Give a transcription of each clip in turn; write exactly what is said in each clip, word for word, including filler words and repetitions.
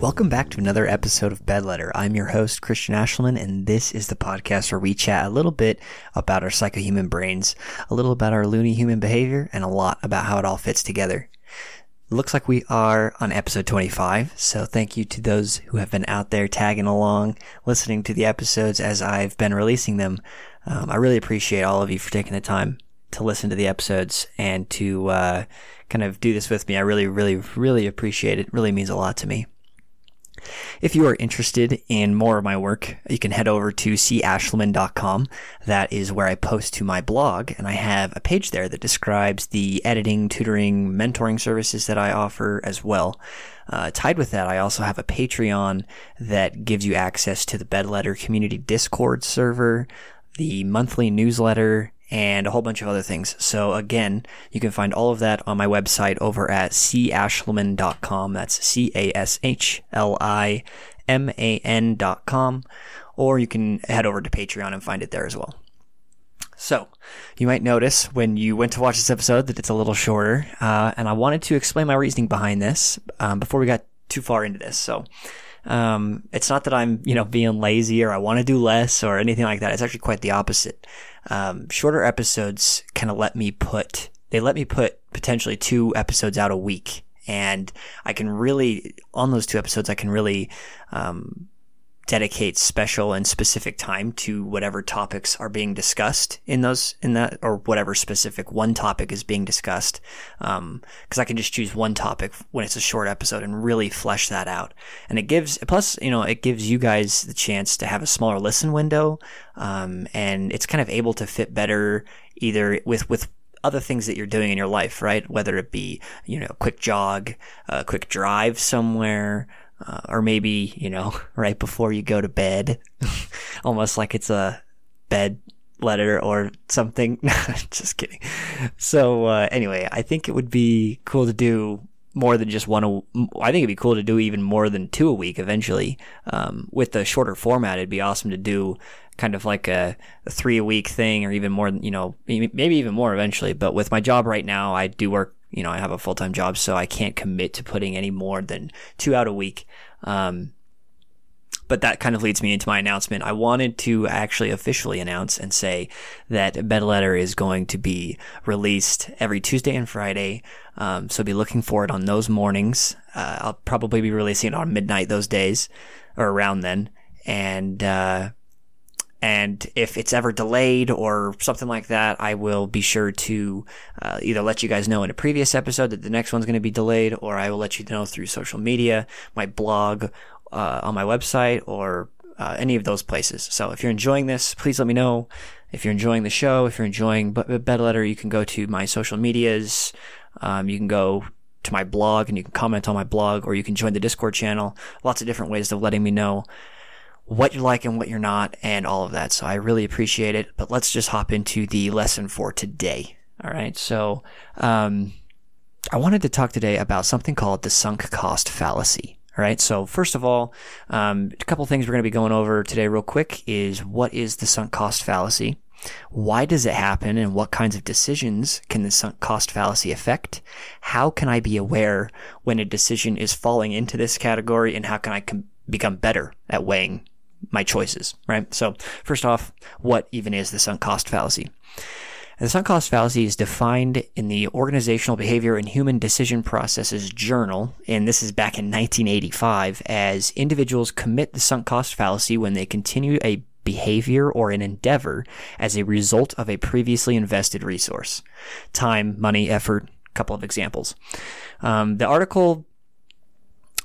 Welcome back to another episode of Bed Letter. I'm your host, Christian Ashleman, and this is the podcast where we chat a little bit about our psychohuman brains, a little about our loony human behavior, and a lot about how it all fits together. Looks like we are on episode twenty-five, so thank you to those who have been out there tagging along, listening to the episodes as I've been releasing them. Um, I really appreciate all of you for taking the time to listen to the episodes and to uh, kind of do this with me. I really, really, really appreciate it. It really means a lot to me. If you are interested in more of my work, you can head over to c ashleman dot com. That is where I post to my blog, and I have a page there that describes the editing, tutoring, mentoring services that I offer as well. Uh, tied with that, I also have a Patreon that gives you access to the Bed Letter community Discord server, the monthly newsletter, and a whole bunch of other things. So again, you can find all of that on my website over at c ashleman dot com. That's C A S H L I M A N dot com. Or you can head over to Patreon and find it there as well. So you might notice when you went to watch this episode that it's a little shorter. Uh, and I wanted to explain my reasoning behind this um, before we got too far into this. So um, it's not that I'm, you know, being lazy or I want to do less or anything like that. It's actually quite the opposite. Um, shorter episodes kind of let me put, they let me put potentially two episodes out a week. And I can really, on those two episodes, I can really, um, dedicate special and specific time to whatever topics are being discussed in those, in that, or whatever specific one topic is being discussed. Um, cause I can just choose one topic when it's a short episode and really flesh that out. And it gives, plus, you know, it gives you guys the chance to have a smaller listen window. Um, and it's kind of able to fit better either with, with other things that you're doing in your life, right? Whether it be, you know, a quick jog, a quick drive somewhere, Uh, or maybe, you know, right before you go to bed, almost like it's a bed letter or something. Just kidding. So uh, anyway, I think it would be cool to do more than just one. A, I think it'd be cool to do even more than two a week eventually. Um, with the shorter format, it'd be awesome to do kind of like a, a three a week thing or even more, you know, maybe even more eventually. But with my job right now, I do work. You know, I have a full-time job, so I can't commit to putting any more than two out a week. Um, but that kind of leads me into my announcement. I wanted to actually officially announce and say that Bed Letter is going to be released every Tuesday and Friday. Um, so be looking for it on those mornings. Uh, I'll probably be releasing it on midnight those days or around then. And, uh, And if it's ever delayed or something like that, I will be sure to uh, either let you guys know in a previous episode that the next one's going to be delayed, or I will let you know through social media, my blog, uh, on my website, or uh, any of those places. So if you're enjoying this, please let me know. If you're enjoying the show, if you're enjoying Bed Letter, you can go to my social medias. Um, you can go to my blog and you can comment on my blog, or you can join the Discord channel. Lots of different ways of letting me know what you like and what you're not, and all of that. So I really appreciate it. But let's just hop into the lesson for today. All right. So um, I wanted to talk today about something called the sunk cost fallacy. All right. So first of all, um, a couple things we're going to be going over today real quick is what is the sunk cost fallacy? Why does it happen, and what kinds of decisions can the sunk cost fallacy affect? How can I be aware when a decision is falling into this category, and how can I com- become better at weighing my choices, right? So first off, what even is the sunk cost fallacy? And the sunk cost fallacy is defined in the Organizational Behavior and Human Decision Processes Journal, and this is back in nineteen eighty-five, as individuals commit the sunk cost fallacy when they continue a behavior or an endeavor as a result of a previously invested resource. Time, money, effort, a couple of examples. Um, the article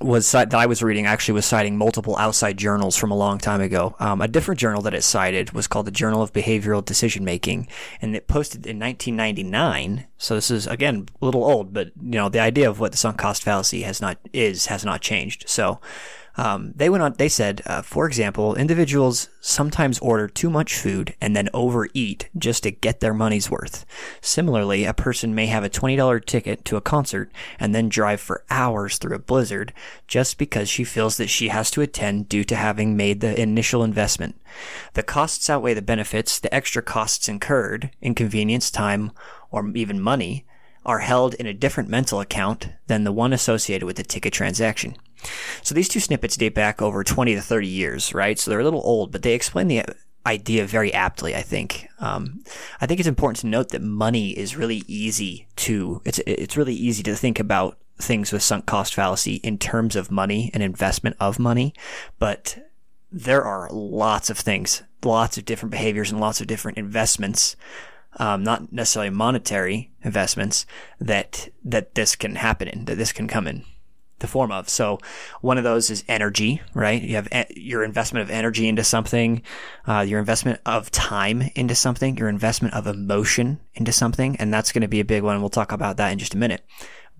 was that I was reading actually was citing multiple outside journals from a long time ago. Um, a different journal that it cited was called the Journal of Behavioral Decision Making, and it posted in nineteen ninety-nine. So this is, again, a little old, but you know, the idea of what the sunk cost fallacy has not is has not changed. So um, they went on. They said, uh, for example, individuals sometimes order too much food and then overeat just to get their money's worth. Similarly, a person may have a twenty dollars ticket to a concert and then drive for hours through a blizzard just because she feels that she has to attend due to having made the initial investment. The costs outweigh the benefits. The extra costs incurred, inconvenience, time, or even money, are held in a different mental account than the one associated with the ticket transaction. So these two snippets date back over twenty to thirty years, right? So they're a little old, but they explain the idea very aptly, I think. Um, I think it's important to note that money is really easy to, it's, it's really easy to think about things with sunk cost fallacy in terms of money and investment of money, but there are lots of things, lots of different behaviors and lots of different investments, um, not necessarily monetary investments, that, that this can happen in, that this can come in the form of. So one of those is energy, right? You have e- your investment of energy into something, uh, your investment of time into something, your investment of emotion into something. And that's going to be a big one. We'll talk about that in just a minute.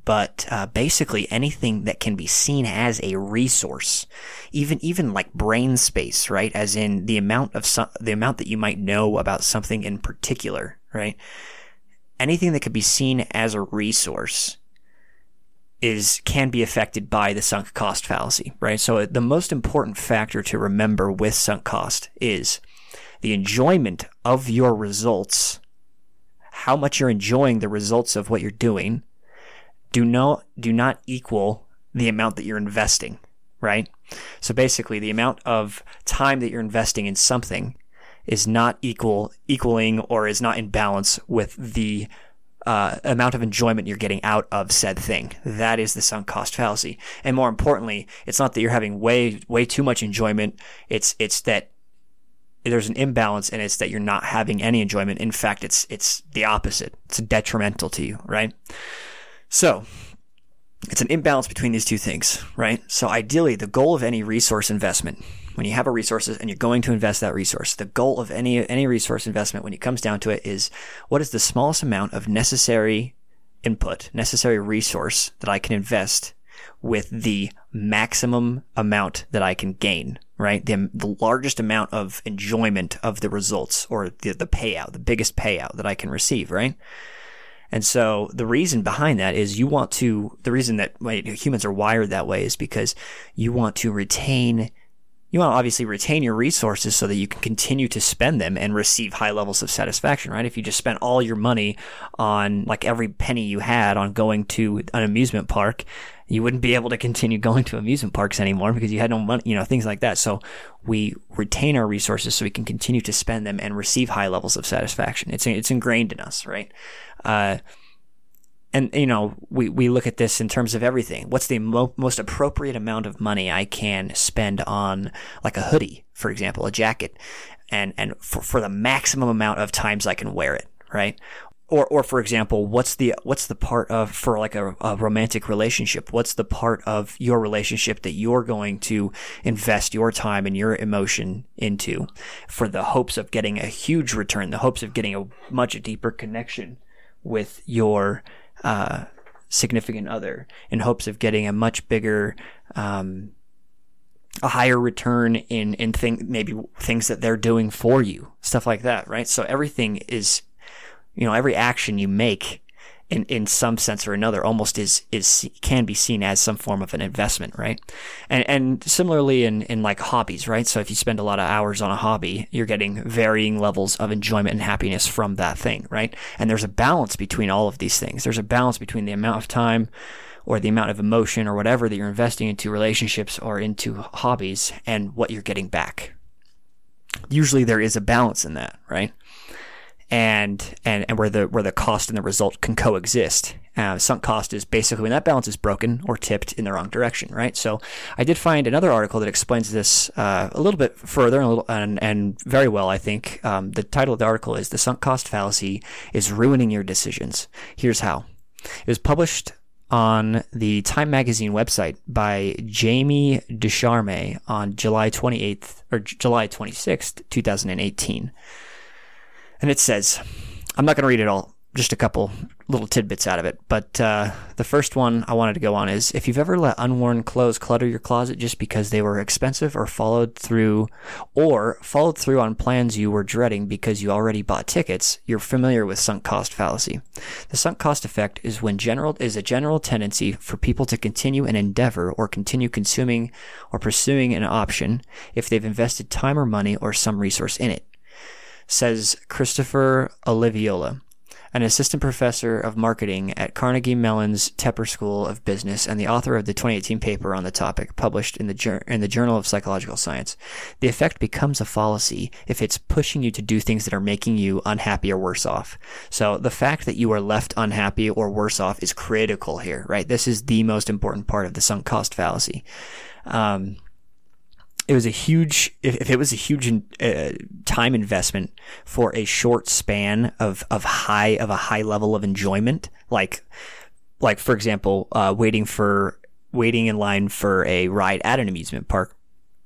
But uh, basically anything that can be seen as a resource, even even like brain space, right? As in the amount of so- the amount that you might know about something in particular, right? Anything that could be seen as a resource is can be affected by the sunk cost fallacy, right? So the most important factor to remember with sunk cost is the enjoyment of your results, how much you're enjoying the results of what you're doing. Do no, do not equal the amount that you're investing, right? So basically the amount of time that you're investing in something is not equal, equaling or is not in balance with the uh, amount of enjoyment you're getting out of said thing. That is the sunk cost fallacy. And more importantly, it's not that you're having way, way too much enjoyment. It's, it's that there's an imbalance and it's that you're not having any enjoyment. In fact, it's, it's the opposite. It's detrimental to you, right? So it's an imbalance between these two things, right? So ideally, the goal of any resource investment, when you have a resource and you're going to invest that resource, the goal of any any resource investment when it comes down to it is what is the smallest amount of necessary input, necessary resource that I can invest with the maximum amount that I can gain, right? The, the largest amount of enjoyment of the results or the, the payout, the biggest payout that I can receive, right? And so the reason behind that is you want to, the reason that humans are wired that way is because you want to retain, you want to obviously retain your resources so that you can continue to spend them and receive high levels of satisfaction, right? If you just spent all your money on like every penny you had on going to an amusement park, you wouldn't be able to continue going to amusement parks anymore because you had no money, you know, things like that. So we retain our resources so we can continue to spend them and receive high levels of satisfaction. It's, it's ingrained in us, right? Uh, and you know, we, we look at this in terms of everything. What's the mo- most appropriate amount of money I can spend on like a hoodie, for example, a jacket, and, and for, for the maximum amount of times I can wear it, right? Or, or for example, what's the, what's the part of, for like a, a romantic relationship, what's the part of your relationship that you're going to invest your time and your emotion into for the hopes of getting a huge return, the hopes of getting a much deeper connection with your, uh, significant other, in hopes of getting a much bigger, um, a higher return in, in thing, maybe things that they're doing for you, stuff like that, right? So everything is, you know, every action you make in, in some sense or another almost is, is, can be seen as some form of an investment, right? And, and similarly in, in like hobbies, right? So if you spend a lot of hours on a hobby, you're getting varying levels of enjoyment and happiness from that thing, right? And there's a balance between all of these things. There's a balance between the amount of time or the amount of emotion or whatever that you're investing into relationships or into hobbies and what you're getting back. Usually there is a balance in that, right? And, and, and where the, where the cost and the result can coexist. Uh, sunk cost is basically when that balance is broken or tipped in the wrong direction, right? So I did find another article that explains this, uh, a little bit further and, a little, and, and very well, I think. Um, the title of the article is The Sunk Cost Fallacy is Ruining Your Decisions. Here's how. It was published on the Time magazine website by Jamie Ducharme on July twenty-eighth or July twenty-sixth, two thousand eighteen. And it says, I'm not going to read it all, just a couple little tidbits out of it. But uh, the first one I wanted to go on is, if you've ever let unworn clothes clutter your closet just because they were expensive or followed through or followed through on plans you were dreading because you already bought tickets, you're familiar with sunk cost fallacy. The sunk cost effect is when general is a general tendency for people to continue an endeavor or continue consuming or pursuing an option if they've invested time or money or some resource in it. Says Christopher Olivola, an assistant professor of marketing at Carnegie Mellon's Tepper School of Business and the author of the twenty eighteen paper on the topic published in the, in the Journal of Psychological Science. The effect becomes a fallacy if it's pushing you to do things that are making you unhappy or worse off. So the fact that you are left unhappy or worse off is critical here, right? This is the most important part of the sunk cost fallacy. Um, It was a huge, if it was a huge uh, time investment for a short span of, of high, of a high level of enjoyment, like, like for example, uh, waiting for, waiting in line for a ride at an amusement park.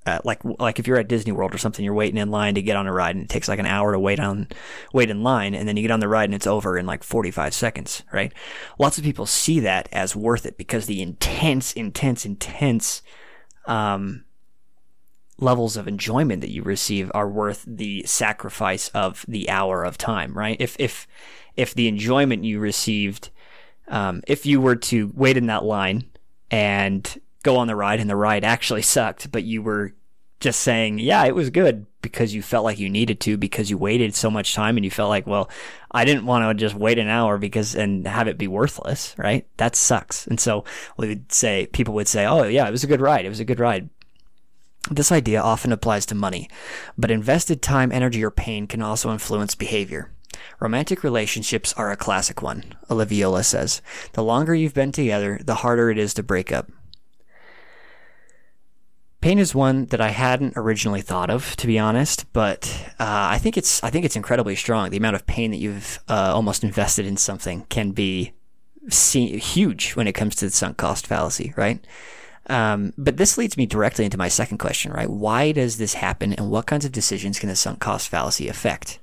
Uh, like, like if you're at Disney World or something, you're waiting in line to get on a ride and it takes like an hour to wait on, wait in line. And then you get on the ride and it's over in like forty-five seconds, right? Lots of people see that as worth it because the intense, intense, intense, um, levels of enjoyment that you receive are worth the sacrifice of the hour of time, right? If, if, if the enjoyment you received, um, if you were to wait in that line and go on the ride and the ride actually sucked, but you were just saying, yeah, it was good because you felt like you needed to, because you waited so much time and you felt like, well, I didn't want to just wait an hour because, and have it be worthless, right? That sucks. And so we would say, people would say, oh yeah, it was a good ride. It was a good ride. This idea often applies to money, but invested time, energy, or pain can also influence behavior. Romantic relationships are a classic one, Olivola says. The longer you've been together, the harder it is to break up. Pain is one that I hadn't originally thought of, to be honest, but uh, I think it's I think it's incredibly strong. The amount of pain that you've uh, almost invested in something can be see- huge when it comes to the sunk cost fallacy, right? Um, but this leads me directly into my second question, right? Why does this happen and what kinds of decisions can the sunk cost fallacy affect?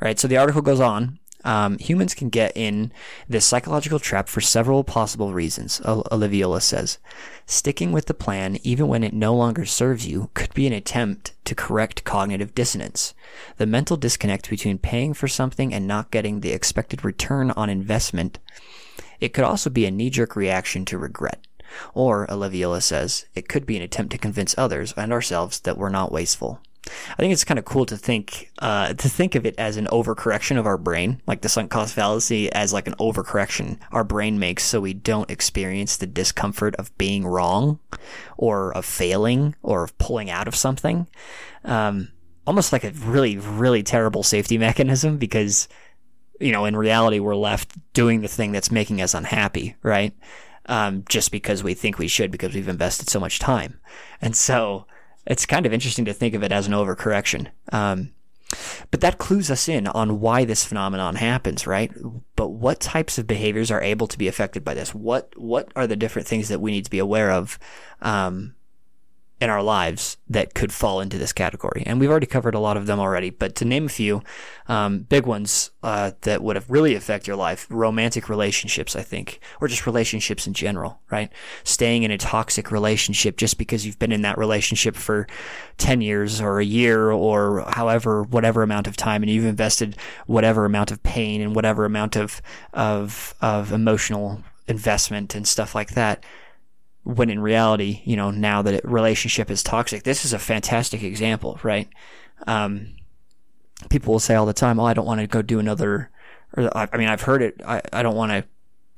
Right. So the article goes on. Um, humans can get in this psychological trap for several possible reasons, Olivola says. Sticking with the plan, even when it no longer serves you, could be an attempt to correct cognitive dissonance. The mental disconnect between paying for something and not getting the expected return on investment. It could also be a knee-jerk reaction to regret. Or, Olivola says, it could be an attempt to convince others and ourselves that we're not wasteful. I think it's kind of cool to think, uh, to think of it as an overcorrection of our brain, like the sunk cost fallacy as like an overcorrection our brain makes so we don't experience the discomfort of being wrong or of failing or of pulling out of something. Um, almost like a really, really terrible safety mechanism because, you know, in reality, we're left doing the thing that's making us unhappy, right? Um, just because we think we should because we've invested so much time. And so it's kind of interesting to think of it as an overcorrection. Um, but that clues us in on why this phenomenon happens, right? But what types of behaviors are able to be affected by this? What what are the different things that we need to be aware of um, in our lives that could fall into this category? And we've already covered a lot of them already, but to name a few um, big ones uh, that would have really affect your life, romantic relationships, I think, or just relationships in general, right? Staying in a toxic relationship just because you've been in that relationship for ten years or a year or however, whatever amount of time, and you've invested whatever amount of pain and whatever amount of, of, of emotional investment and stuff like that. When in reality, you know, now that it, relationship is toxic, this is a fantastic example, right? Um, people will say all the time, oh, I don't want to go do another, or, I, I mean, I've heard it. I, I don't want to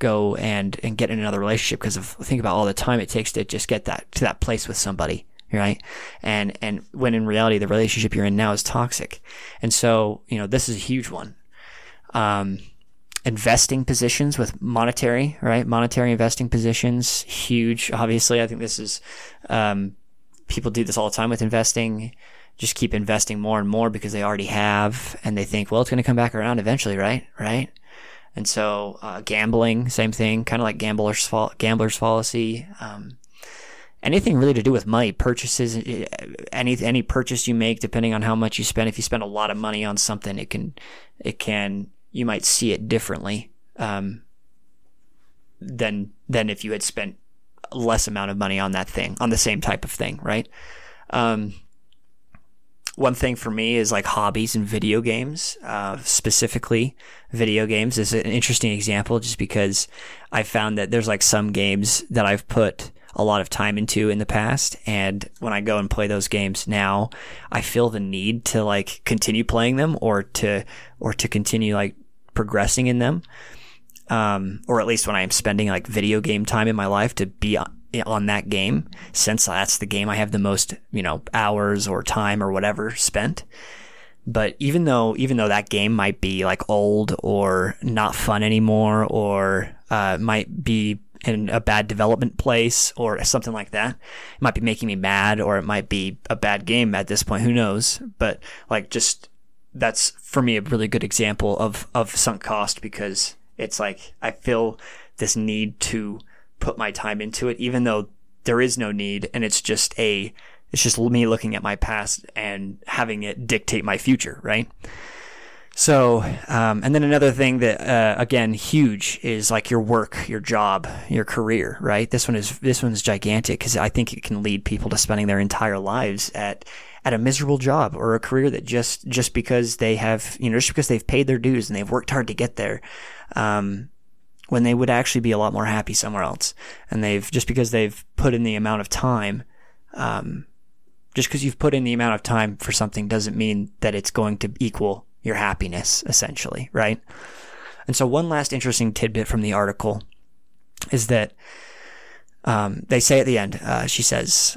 go and, and get in another relationship because of, think about all the time it takes to just get that, to that place with somebody, right? And, and when in reality, the relationship you're in now is toxic. And so, you know, this is a huge one. Um, Investing positions with monetary, right? Monetary investing positions, huge. Obviously, I think this is, um, people do this all the time with investing, just keep investing more and more because they already have. And they think, well, it's going to come back around eventually, right? Right. And so, uh, gambling, same thing, kind of like gambler's fall, gambler's fallacy. Um, anything really to do with money, purchases, any, any purchase you make, depending on how much you spend. If you spend a lot of money on something, it can, it can, you might see it differently um, than than if you had spent less amount of money on that thing, on the same type of thing, right? Um, one thing for me is like hobbies and video games, uh, specifically video games is an interesting example just because I found that there's like some games that I've put a lot of time into in the past. And when I go and play those games now, I feel the need to like continue playing them or to, or to continue like progressing in them. Um, or at least when I am spending like video game time in my life to be on, on that game, since that's the game I have the most, you know, hours or time or whatever spent. But even though, even though that game might be like old or not fun anymore, or, uh, might be in a bad development place or something like that, it might be making me mad, or it might be a bad game at this point, who knows? But like, just that's for me a really good example of, of sunk cost, because it's like, I feel this need to put my time into it, even though there is no need. And it's just a, it's just me looking at my past and having it dictate my future, right? So, um, and then another thing that, uh, again, huge is like your work, your job, your career, right? This one is, this one's gigantic, because I think it can lead people to spending their entire lives at, at a miserable job or a career that just, just because they have, you know, just because they've paid their dues and they've worked hard to get there, um, when they would actually be a lot more happy somewhere else. And they've, just because they've put in the amount of time, um, just because you've put in the amount of time for something doesn't mean that it's going to equal your happiness, essentially, right? And so one last interesting tidbit from the article is that um, they say at the end, uh, she says,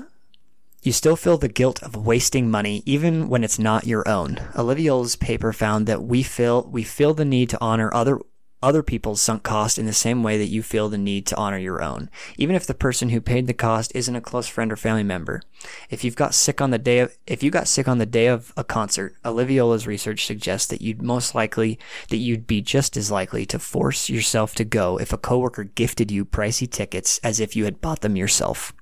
you still feel the guilt of wasting money even when it's not your own. Olivia's paper found that we feel we feel the need to honor other other people's sunk cost in the same way that you feel the need to honor your own, even if the person who paid the cost isn't a close friend or family member. If you've got sick on the day of, if you got sick on the day of a concert, Olivia's research suggests that you'd most likely, that you'd be just as likely to force yourself to go if a coworker gifted you pricey tickets as if you had bought them yourself.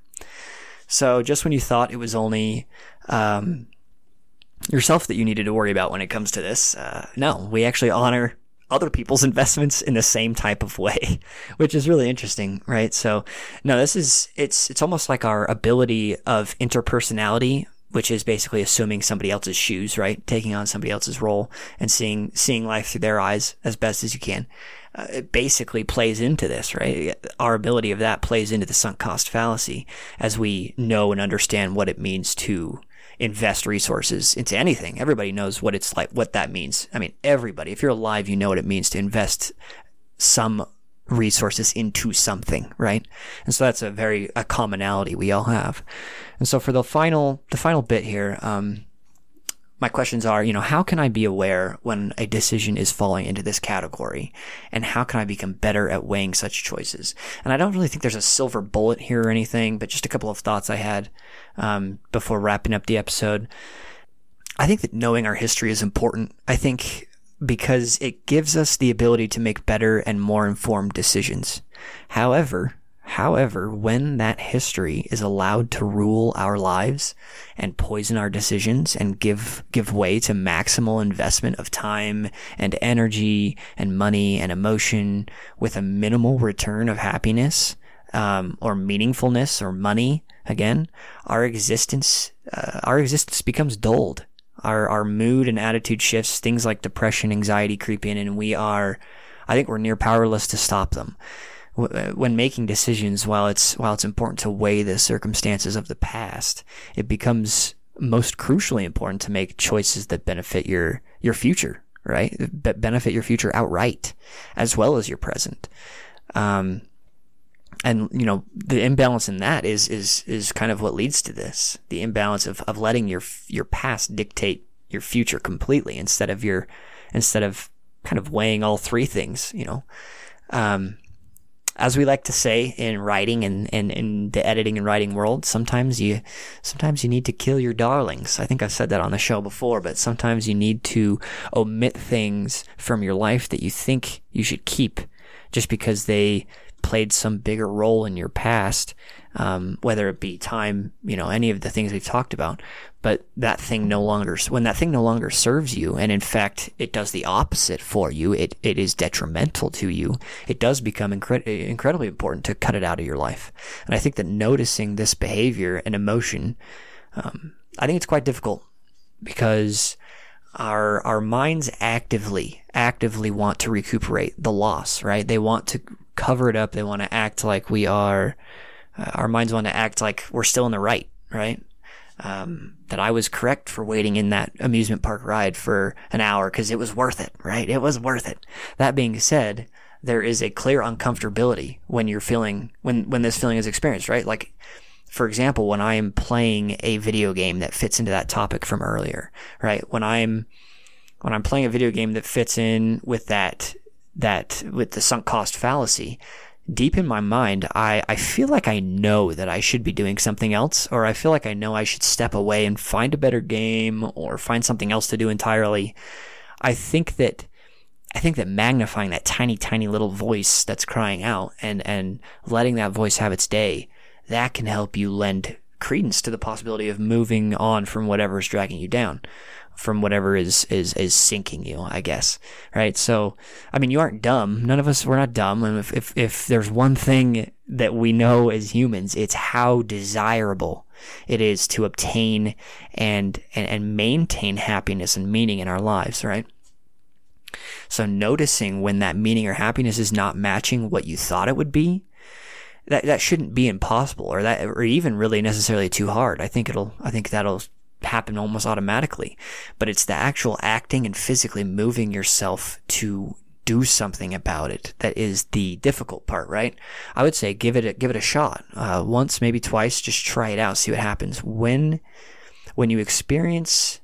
So just when you thought it was only, um, yourself that you needed to worry about when it comes to this, uh, no, we actually honor other people's investments in the same type of way, which is really interesting, right? So no, this is, it's, it's almost like our ability of interpersonality, which is basically assuming somebody else's shoes, right? Taking on somebody else's role and seeing, seeing life through their eyes as best as you can. Uh, it basically plays into this, right? Our ability of that plays into the sunk cost fallacy as we know and understand what it means to invest resources into anything. Everybody knows what it's like, what that means. I mean, everybody, if you're alive, you know what it means to invest some resources into something, right? And so that's a very, a commonality we all have. And so for the final, the final bit here, um, my questions are, you know, how can I be aware when a decision is falling into this category, and how can I become better at weighing such choices? And I don't really think there's a silver bullet here or anything, but just a couple of thoughts I had um, before wrapping up the episode. I think that knowing our history is important. I think because it gives us the ability to make better and more informed decisions. However, however, when that history is allowed to rule our lives and poison our decisions and give, give way to maximal investment of time and energy and money and emotion with a minimal return of happiness, um, or meaningfulness or money, again, our existence, uh, our existence becomes dulled. Our, our mood and attitude shifts, things like depression, anxiety creep in, and we are, I think we're near powerless to stop them. When making decisions, while it's, while it's important to weigh the circumstances of the past, it becomes most crucially important to make choices that benefit your, your future, right? That benefit your future outright as well as your present. Um, and you know, the imbalance in that is, is, is kind of what leads to this, the imbalance of, of letting your, your past dictate your future completely instead of your, instead of kind of weighing all three things, you know, um, as we like to say in writing and in the editing and writing world, sometimes you sometimes you need to kill your darlings. I think I've said that on the show before, but sometimes you need to omit things from your life that you think you should keep just because they played some bigger role in your past, um, whether it be time, you know, any of the things we've talked about. But that thing no longer, when that thing no longer serves you, and in fact, it does the opposite for you, it, it is detrimental to you, it does become incre- incredibly important to cut it out of your life. And I think that noticing this behavior and emotion, um, I think it's quite difficult because our, our minds actively, actively want to recuperate the loss, right? They want to cover it up. They want to act like we are, uh, our minds want to act like we're still in the right, right? um, that I was correct for waiting in that amusement park ride for an hour because it was worth it, right? It was worth it. That being said, there is a clear uncomfortability when you're feeling, when, when this feeling is experienced, right? Like, for example, when I am playing a video game that fits into that topic from earlier, right? When I'm, when I'm playing a video game that fits in with that, that, with the sunk cost fallacy, deep in my mind, I, I feel like I know that I should be doing something else, or I feel like I know I should step away and find a better game or find something else to do entirely. I think that, I think that magnifying that tiny, tiny little voice that's crying out and, and letting that voice have its day, that can help you lend credence to the possibility of moving on from whatever is dragging you down, from whatever is, is, is sinking you, I guess. Right. So, I mean, you aren't dumb. None of us, we're not dumb. And if, if, if there's one thing that we know as humans, it's how desirable it is to obtain and, and, and maintain happiness and meaning in our lives. Right. So noticing when that meaning or happiness is not matching what you thought it would be, that, that shouldn't be impossible or that, or even really necessarily too hard. I think it'll, I think that'll, happen almost automatically, but it's the actual acting and physically moving yourself to do something about it that is the difficult part, right? I would say give it a, give it a shot, uh, once, maybe twice, just try it out, see what happens. When, when you experience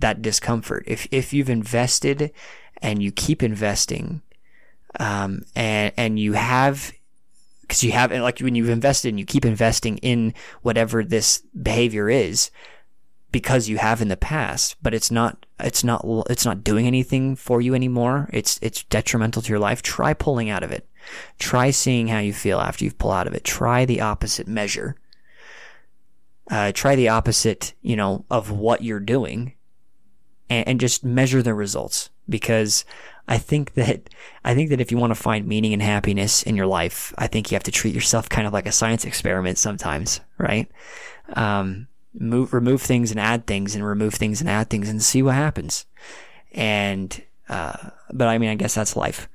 that discomfort, if, if you've invested and you keep investing, um, and, and you have, cause you have, like when you've invested and you keep investing in whatever this behavior is, because you have in the past, but it's not, it's not, it's not doing anything for you anymore. It's, it's detrimental to your life. Try pulling out of it. Try seeing how you feel after you've pulled out of it. Try the opposite measure. Uh, try the opposite, you know, of what you're doing and, and just measure the results, because I think that, I think that if you want to find meaning and happiness in your life, I think you have to treat yourself kind of like a science experiment sometimes, right? Um, Move, remove things and add things and remove things and add things and see what happens. And, uh, but I mean, I guess that's life.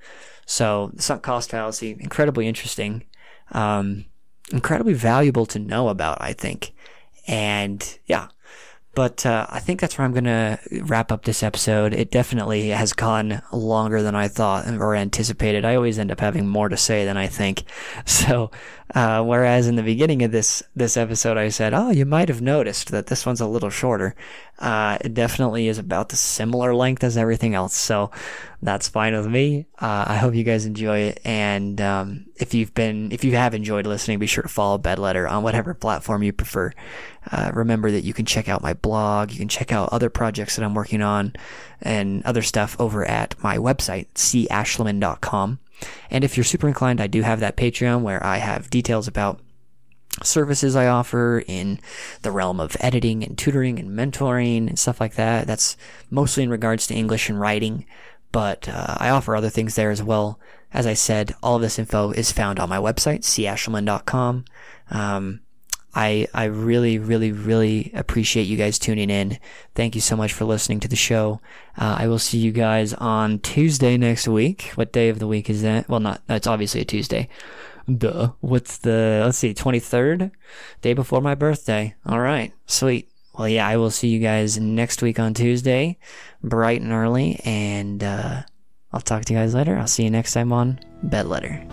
So the sunk cost fallacy, incredibly interesting, um, incredibly valuable to know about, I think. And yeah, but, uh, I think that's where I'm going to wrap up this episode. It definitely has gone longer than I thought or anticipated. I always end up having more to say than I think. So, Uh, whereas in the beginning of this, this episode, I said, oh, you might have noticed that this one's a little shorter. Uh, it definitely is about the similar length as everything else. So that's fine with me. Uh, I hope you guys enjoy it. And, um, if you've been, if you have enjoyed listening, be sure to follow Bed Letter on whatever platform you prefer. Uh, remember that you can check out my blog. You can check out other projects that I'm working on and other stuff over at my website, c ashleman dot com. And if you're super inclined, I do have that Patreon where I have details about services I offer in the realm of editing and tutoring and mentoring and stuff like that. That's mostly in regards to English and writing, but uh, I offer other things there as well. As I said, all of this info is found on my website, c ashleman dot com. Um, I, I really, really, really appreciate you guys tuning in. Thank you so much for listening to the show. Uh, I will see you guys on Tuesday next week. What day of the week is that? Well, not, it's obviously a Tuesday. Duh. What's the, let's see, twenty-third? Day before my birthday. All right. Sweet. Well, yeah, I will see you guys next week on Tuesday, bright and early. And, uh, I'll talk to you guys later. I'll see you next time on Bed Letter.